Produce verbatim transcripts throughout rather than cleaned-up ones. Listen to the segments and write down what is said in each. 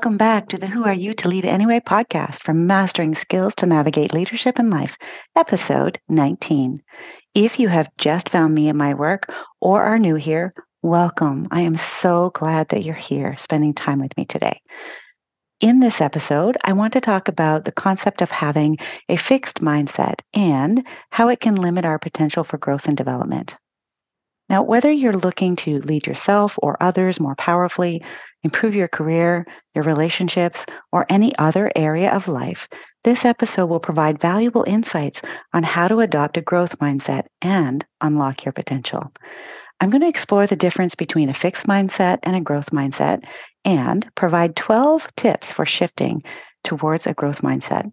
Welcome back to the Who Are You to Lead Anyway podcast from Mastering Skills to Navigate Leadership in Life, episode nineteen. If you have just found me and my work or are new here, welcome. I am so glad that you're here spending time with me today. In this episode, I want to talk about the concept of having a fixed mindset and how it can limit our potential for growth and development. Now, whether you're looking to lead yourself or others more powerfully, improve your career, your relationships, or any other area of life, this episode will provide valuable insights on how to adopt a growth mindset and unlock your potential. I'm going to explore the difference between a fixed mindset and a growth mindset and provide twelve tips for shifting towards a growth mindset.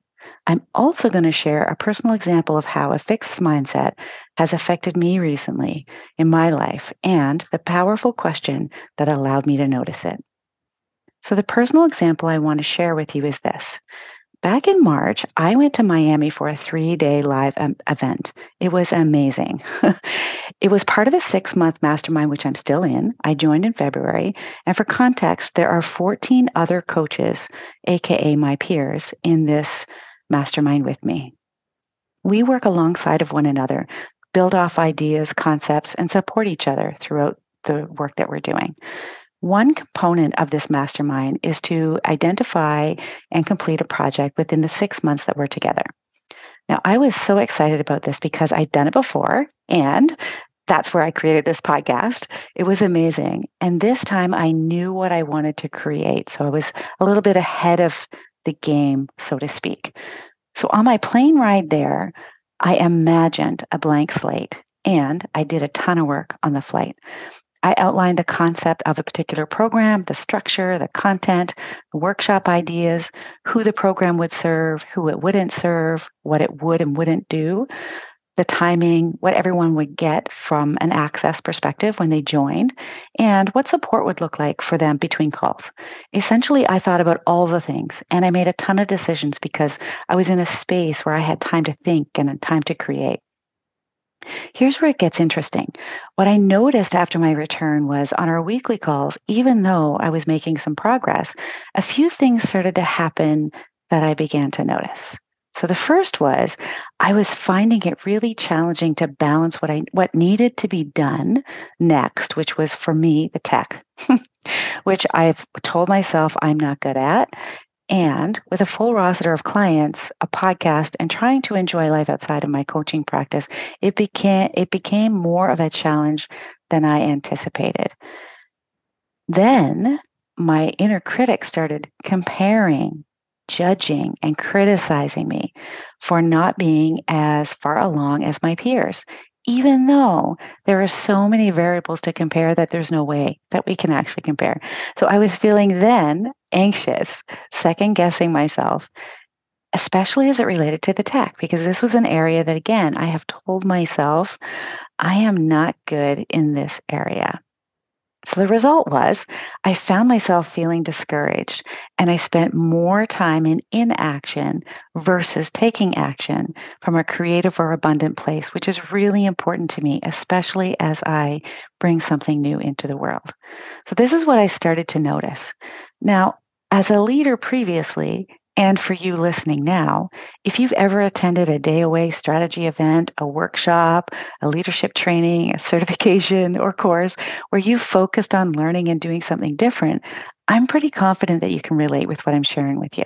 I'm also going to share a personal example of how a fixed mindset has affected me recently in my life and the powerful question that allowed me to notice it. So the personal example I want to share with you is this. Back in March, I went to Miami for a three-day live um, event. It was amazing. It was part of a six-month mastermind, which I'm still in. I joined in February. And for context, there are fourteen other coaches, A K A my peers, in this mastermind with me. We work alongside of one another, build off ideas, concepts, and support each other throughout the work that we're doing. One component of this mastermind is to identify and complete a project within the six months that we're together. Now, I was so excited about this because I'd done it before, and that's where I created this podcast. It was amazing. And this time I knew what I wanted to create. So I was a little bit ahead of the game, so to speak. So on my plane ride there, I imagined a blank slate, and I did a ton of work on the flight. I outlined the concept of a particular program, the structure, the content, the workshop ideas, who the program would serve, who it wouldn't serve, what it would and wouldn't do, the timing, what everyone would get from an access perspective when they joined, and what support would look like for them between calls. Essentially, I thought about all the things, and I made a ton of decisions because I was in a space where I had time to think and time to create. Here's where it gets interesting. What I noticed after my return was on our weekly calls, even though I was making some progress, a few things started to happen that I began to notice. So the first was, I was finding it really challenging to balance what I what needed to be done next, which was for me, the tech, which I've told myself I'm not good at, and with a full roster of clients, a podcast, and trying to enjoy life outside of my coaching practice, it became, it became more of a challenge than I anticipated. Then my inner critic started comparing, judging, and criticizing me for not being as far along as my peers, even though there are so many variables to compare that there's no way that we can actually compare. So I was feeling then anxious, second-guessing myself, especially as it related to the tech, because this was an area that, again, I have told myself, I am not good in this area. So the result was I found myself feeling discouraged, and I spent more time in inaction versus taking action from a creative or abundant place, which is really important to me, especially as I bring something new into the world. So this is what I started to notice. Now, as a leader previously, and for you listening now, if you've ever attended a day away strategy event, a workshop, a leadership training, a certification or course where you focused on learning and doing something different, I'm pretty confident that you can relate with what I'm sharing with you.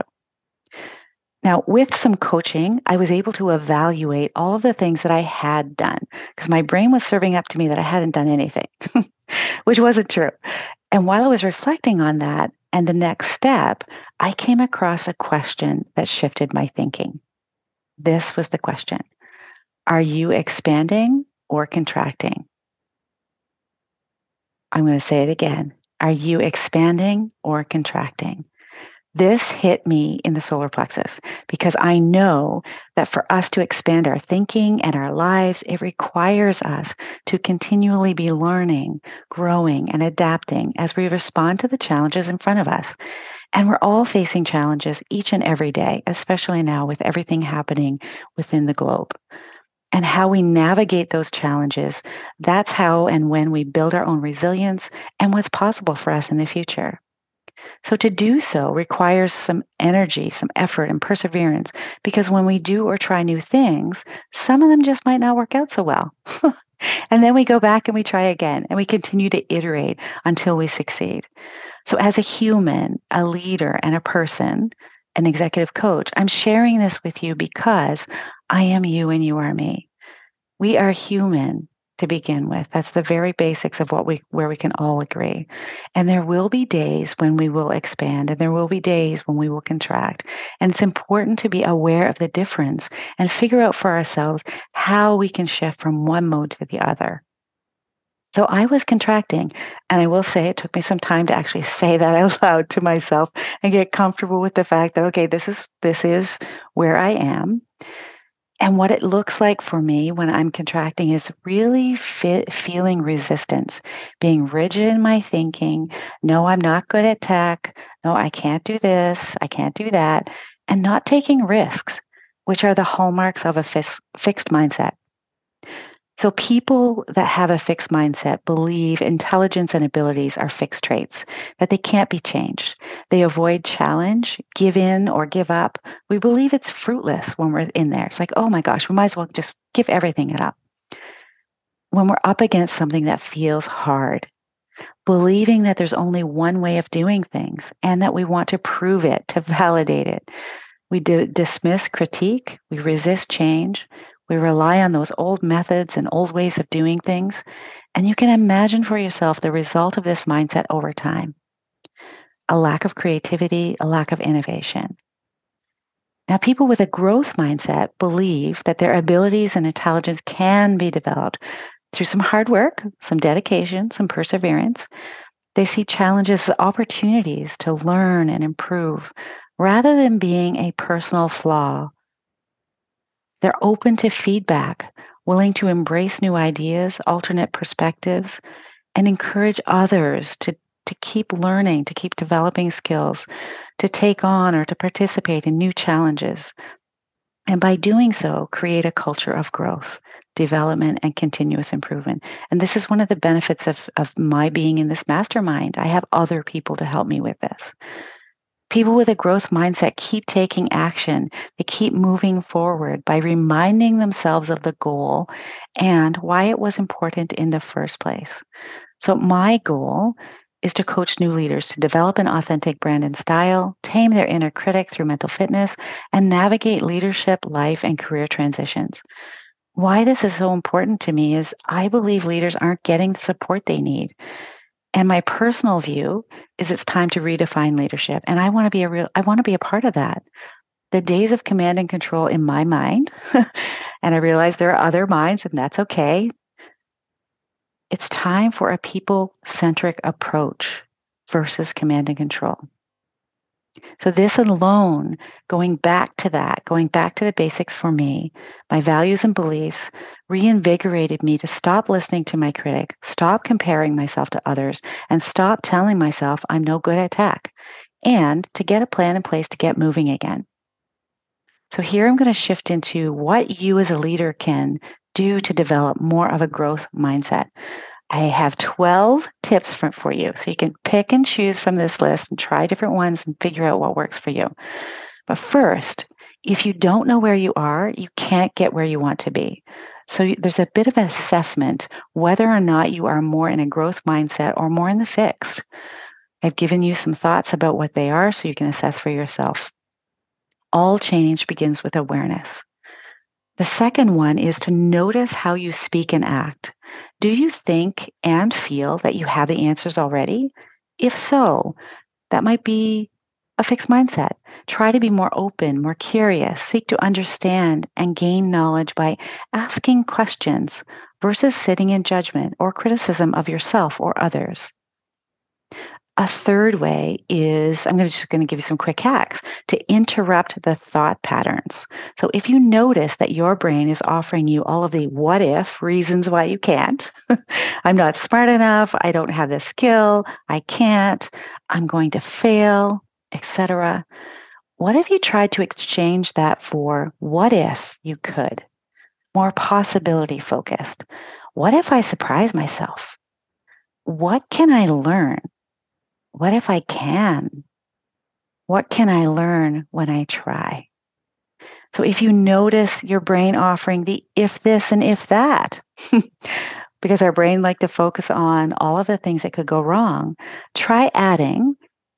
Now, with some coaching, I was able to evaluate all of the things that I had done because my brain was serving up to me that I hadn't done anything, which wasn't true. And while I was reflecting on that, and the next step, I came across a question that shifted my thinking. This was the question: are you expanding or contracting? I'm going to say it again. Are you expanding or contracting? This hit me in the solar plexus because I know that for us to expand our thinking and our lives, it requires us to continually be learning, growing, and adapting as we respond to the challenges in front of us. And we're all facing challenges each and every day, especially now with everything happening within the globe. And how we navigate those challenges, that's how and when we build our own resilience and what's possible for us in the future. So to do so requires some energy, some effort, and perseverance, because when we do or try new things, some of them just might not work out so well. And then we go back and we try again, and we continue to iterate until we succeed. So as a human, a leader, and a person, an executive coach, I'm sharing this with you because I am you and you are me. We are human to begin with. That's the very basics of what we where we can all agree. And there will be days when we will expand, and there will be days when we will contract. And it's important to be aware of the difference and figure out for ourselves how we can shift from one mode to the other. So I was contracting, and I will say it took me some time to actually say that out loud to myself and get comfortable with the fact that, okay, this is this is where I am. And what it looks like for me when I'm contracting is really fit, feeling resistance, being rigid in my thinking. No, I'm not good at tech. No, I can't do this. I can't do that. And not taking risks, which are the hallmarks of a fix, fixed mindset. So people that have a fixed mindset believe intelligence and abilities are fixed traits, that they can't be changed. They avoid challenge, give in or give up. We believe it's fruitless when we're in there. It's like, oh my gosh, we might as well just give everything up. When we're up against something that feels hard, believing that there's only one way of doing things and that we want to prove it, to validate it. We do dismiss critique, we resist change. We rely on those old methods and old ways of doing things. And you can imagine for yourself the result of this mindset over time. A lack of creativity, a lack of innovation. Now, people with a growth mindset believe that their abilities and intelligence can be developed through some hard work, some dedication, some perseverance. They see challenges as opportunities to learn and improve rather than being a personal flaw. They're open to feedback, willing to embrace new ideas, alternate perspectives, and encourage others to, to keep learning, to keep developing skills, to take on or to participate in new challenges. And by doing so, create a culture of growth, development, and continuous improvement. And this is one of the benefits of, of my being in this mastermind. I have other people to help me with this. People with a growth mindset keep taking action. They keep moving forward by reminding themselves of the goal and why it was important in the first place. So my goal is to coach new leaders to develop an authentic brand and style, tame their inner critic through mental fitness, and navigate leadership, life, and career transitions. Why this is so important to me is I believe leaders aren't getting the support they need. And my personal view is it's time to redefine leadership. And I want to be a real, I want to be a part of that. The days of command and control in my mind, and I realize there are other minds, and that's okay. It's time for a people-centric approach versus command and control. So this alone, going back to that, going back to the basics for me, my values and beliefs reinvigorated me to stop listening to my critic, stop comparing myself to others, and stop telling myself I'm no good at tech, and to get a plan in place to get moving again. So here I'm going to shift into what you as a leader can do to develop more of a growth mindset. I have twelve tips for, for you. So you can pick and choose from this list and try different ones and figure out what works for you. But first, if you don't know where you are, you can't get where you want to be. So there's a bit of an assessment whether or not you are more in a growth mindset or more in the fixed. I've given you some thoughts about what they are so you can assess for yourself. All change begins with awareness. The second one is to notice how you speak and act. Do you think and feel that you have the answers already? If so, that might be a fixed mindset. Try to be more open, more curious, seek to understand and gain knowledge by asking questions versus sitting in judgment or criticism of yourself or others. A third way is, I'm just going to give you some quick hacks to interrupt the thought patterns. So if you notice that your brain is offering you all of the what if reasons why you can't, I'm not smart enough, I don't have the skill, I can't, I'm going to fail, et cetera. What if you tried to exchange that for what if you could? More possibility focused. What if I surprise myself? What can I learn? what if I can? What can I learn when I try? So if you notice your brain offering the if this and if that, because our brain likes to focus on all of the things that could go wrong, try adding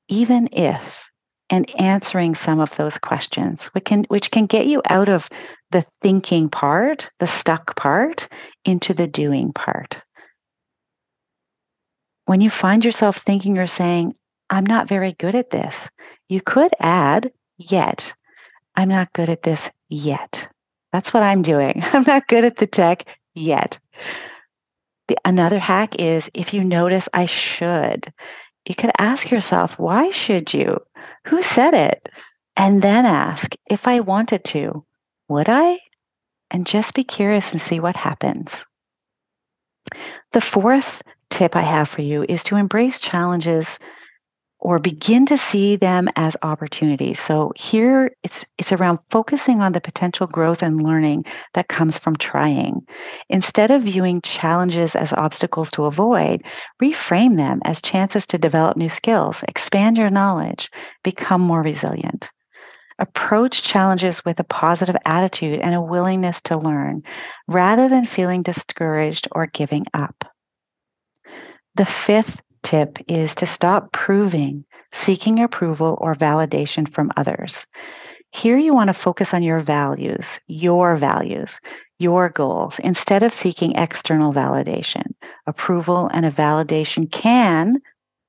even if and answering some of those questions, which can, which can get you out of the thinking part, the stuck part, into the doing part. When you find yourself thinking or saying, I'm not very good at this, you could add yet. I'm not good at this yet. That's what I'm doing. I'm not good at the tech yet. The, another hack is if you notice I should, you could ask yourself, why should you? Who said it? And then ask, if I wanted to, would I? And just be curious and see what happens. The fourth tip I have for you is to embrace challenges or begin to see them as opportunities. So here it's it's around focusing on the potential growth and learning that comes from trying. Instead of viewing challenges as obstacles to avoid, reframe them as chances to develop new skills, expand your knowledge, become more resilient. Approach challenges with a positive attitude and a willingness to learn, rather than feeling discouraged or giving up. The fifth tip is to stop proving, seeking approval or validation from others. Here you want to focus on your values, your values, your goals, instead of seeking external validation. Approval and a validation can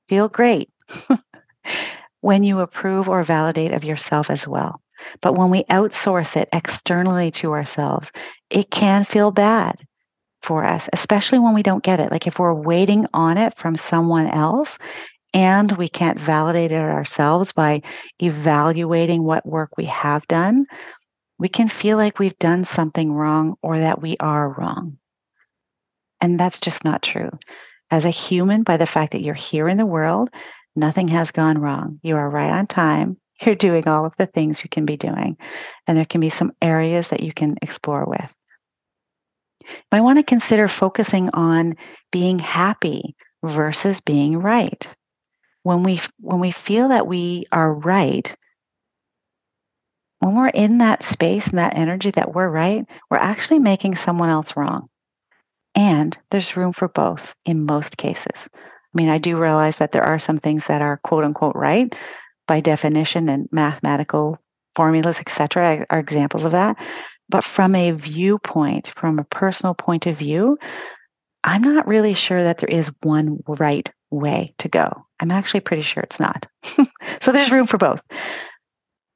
feel great when you approve or validate of yourself as well. But when we outsource it externally to ourselves, it can feel bad for us, especially when we don't get it. Like if we're waiting on it from someone else and we can't validate it ourselves by evaluating what work we have done, we can feel like we've done something wrong or that we are wrong. And that's just not true. As a human, by the fact that you're here in the world, nothing has gone wrong. You are right on time. You're doing all of the things you can be doing. And there can be some areas that you can explore with. I want to consider focusing on being happy versus being right. When we when we feel that we are right, when we're in that space and that energy that we're right, we're actually making someone else wrong. And there's room for both in most cases. I mean, I do realize that there are some things that are quote unquote right by definition, and mathematical formulas, et cetera, are examples of that. But from a viewpoint, from a personal point of view, I'm not really sure that there is one right way to go. I'm actually pretty sure it's not. So there's room for both.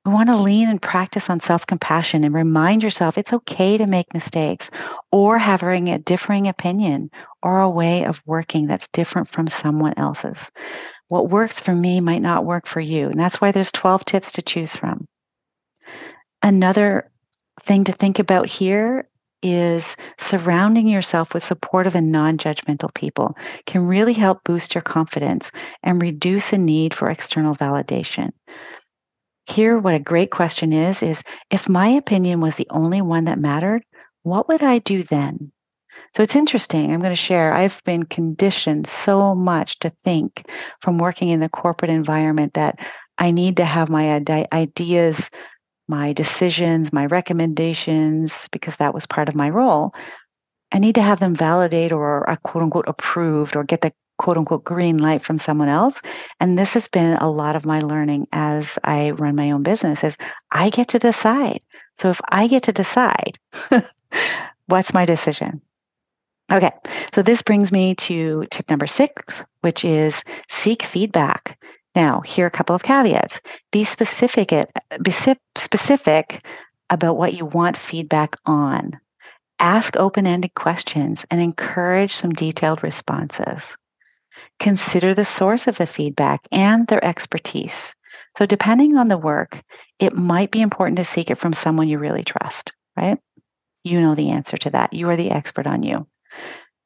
We want to lean and practice on self-compassion and remind yourself it's okay to make mistakes or having a differing opinion or a way of working that's different from someone else's. What works for me might not work for you. And that's why there's twelve tips to choose from. Another thing to think about here is surrounding yourself with supportive and non-judgmental people can really help boost your confidence and reduce the need for external validation. Here, what a great question is, is if my opinion was the only one that mattered, what would I do then? So it's interesting. I'm going to share. I've been conditioned so much to think from working in the corporate environment that I need to have my ideas, my decisions, my recommendations, because that was part of my role, I need to have them validate or uh, quote unquote approved or get the quote unquote green light from someone else. And this has been a lot of my learning as I run my own business is I get to decide. So if I get to decide, what's my decision? Okay, so this brings me to tip number six, which is seek feedback. Now, here are a couple of caveats. Be specific, be specific about what you want feedback on. Ask open-ended questions and encourage some detailed responses. Consider the source of the feedback and their expertise. So depending on the work, it might be important to seek it from someone you really trust, right? You know the answer to that. You are the expert on you.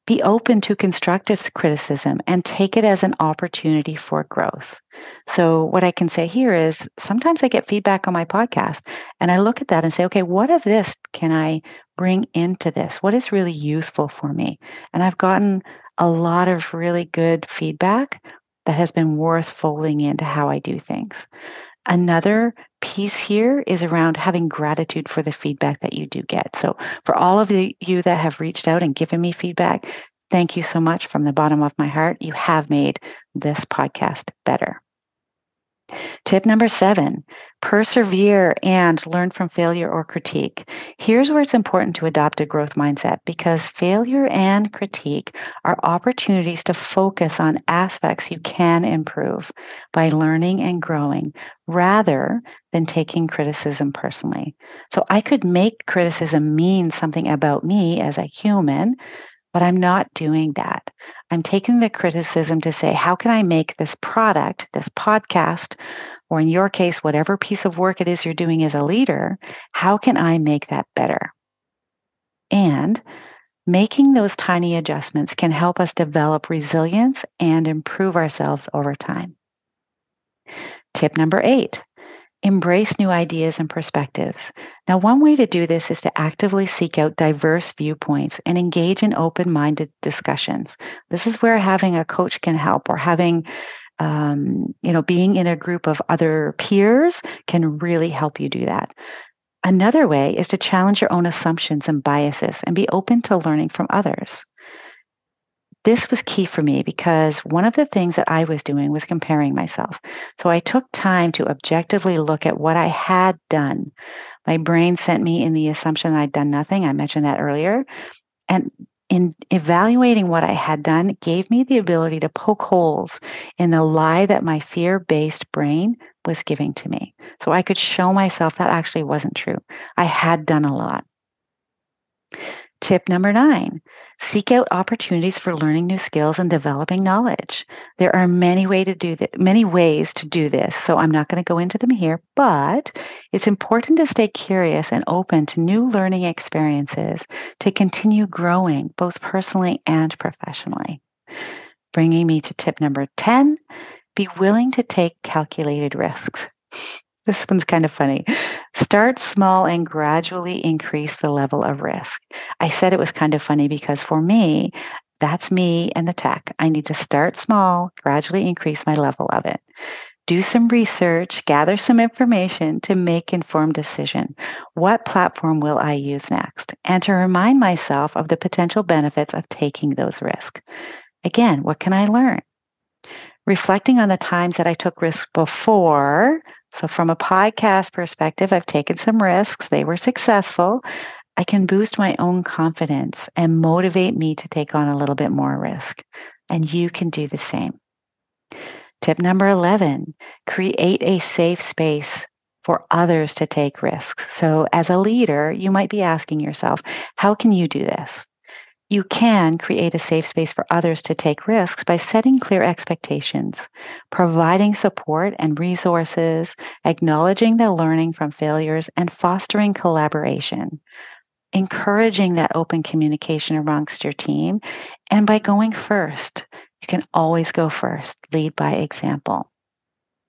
Be open to constructive criticism and take it as an opportunity for growth. So what I can say here is sometimes I get feedback on my podcast and I look at that and say, okay, what of this can I bring into this? What is really useful for me? And I've gotten a lot of really good feedback that has been worth folding into how I do things. Another piece here is around having gratitude for the feedback that you do get. So for all of the, you that have reached out and given me feedback, thank you so much from the bottom of my heart. You have made this podcast better. Tip number seven, persevere and learn from failure or critique. Here's where it's important to adopt a growth mindset, because failure and critique are opportunities to focus on aspects you can improve by learning and growing rather than taking criticism personally. So I could make criticism mean something about me as a human, but I'm not doing that. I'm taking the criticism to say, how can I make this product, this podcast, or in your case, whatever piece of work it is you're doing as a leader, how can I make that better? And making those tiny adjustments can help us develop resilience and improve ourselves over time. Tip number eight. Embrace new ideas and perspectives. Now, one way to do this is to actively seek out diverse viewpoints and engage in open-minded discussions. This is where having a coach can help, or having, um, you know, being in a group of other peers can really help you do that. Another way is to challenge your own assumptions and biases and be open to learning from others. This was key for me because one of the things that I was doing was comparing myself. So I took time to objectively look at what I had done. My brain sent me in the assumption I'd done nothing. I mentioned that earlier. And in evaluating what I had done gave me the ability to poke holes in the lie that my fear-based brain was giving to me. So I could show myself that actually wasn't true. I had done a lot. Tip number nine, seek out opportunities for learning new skills and developing knowledge. There are many, way to do th- many ways to do this, so I'm not going to go into them here, but it's important to stay curious and open to new learning experiences to continue growing, both personally and professionally. Bringing me to tip number ten, be willing to take calculated risks. This one's kind of funny. Start small and gradually increase the level of risk. I said it was kind of funny because for me, that's me and the tech. I need to start small, gradually increase my level of it. Do some research, gather some information to make informed decision. What platform will I use next? And to remind myself of the potential benefits of taking those risks. Again, what can I learn? Reflecting on the times that I took risks before. So from a podcast perspective, I've taken some risks. They were successful. I can boost my own confidence and motivate me to take on a little bit more risk. And you can do the same. Tip number eleven, create a safe space for others to take risks. So as a leader, you might be asking yourself, how can you do this? You can create a safe space for others to take risks by setting clear expectations, providing support and resources, acknowledging the learning from failures, and fostering collaboration, encouraging that open communication amongst your team, and by going first. You can always go first, lead by example.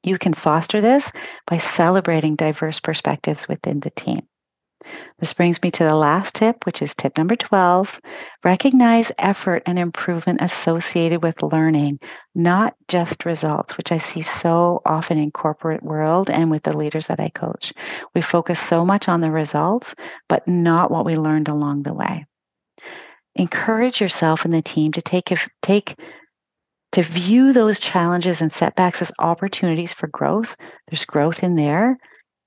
You can foster this by celebrating diverse perspectives within the team. This brings me to the last tip, which is tip number twelve. Recognize effort and improvement associated with learning, not just results, which I see so often in corporate world and with the leaders that I coach. We focus so much on the results, but not what we learned along the way. Encourage yourself and the team to take take to view those challenges and setbacks as opportunities for growth. There's growth in there,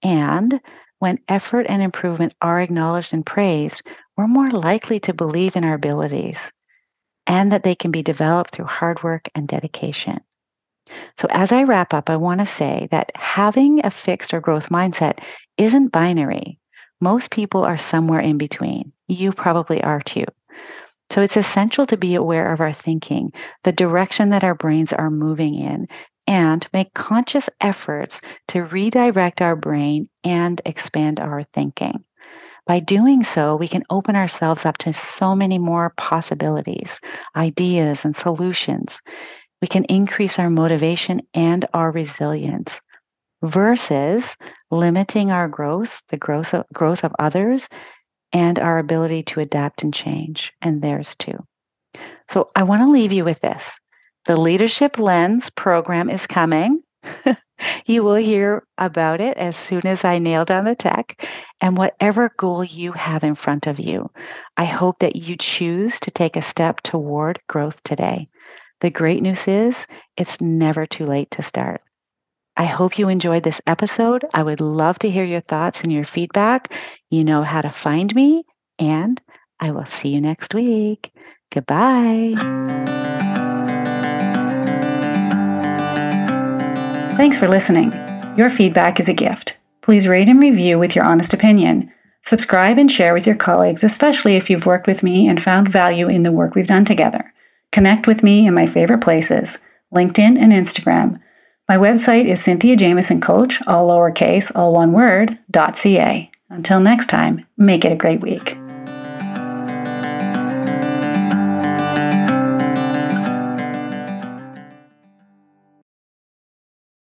and when effort and improvement are acknowledged and praised, we're more likely to believe in our abilities and that they can be developed through hard work and dedication. So as I wrap up, I want to say that having a fixed or growth mindset isn't binary. Most people are somewhere in between. You probably are too. So it's essential to be aware of our thinking, the direction that our brains are moving in, and make conscious efforts to redirect our brain and expand our thinking. By doing so, we can open ourselves up to so many more possibilities, ideas, and solutions. We can increase our motivation and our resilience versus limiting our growth, the growth of, growth of others, and our ability to adapt and change, and theirs too. So I want to leave you with this. The Leadership Lens program is coming. You will hear about it as soon as I nail down the tech and whatever goal you have in front of you. I hope that you choose to take a step toward growth today. The great news is it's never too late to start. I hope you enjoyed this episode. I would love to hear your thoughts and your feedback. You know how to find me, and I will see you next week. Goodbye. Thanks for listening. Your feedback is a gift. Please rate and review with your honest opinion. Subscribe and share with your colleagues, especially if you've worked with me and found value in the work we've done together. Connect with me in my favorite places, LinkedIn and Instagram. My website is cynthia jamieson coach, all lowercase, all one word, dot C A. Until next time, make it a great week.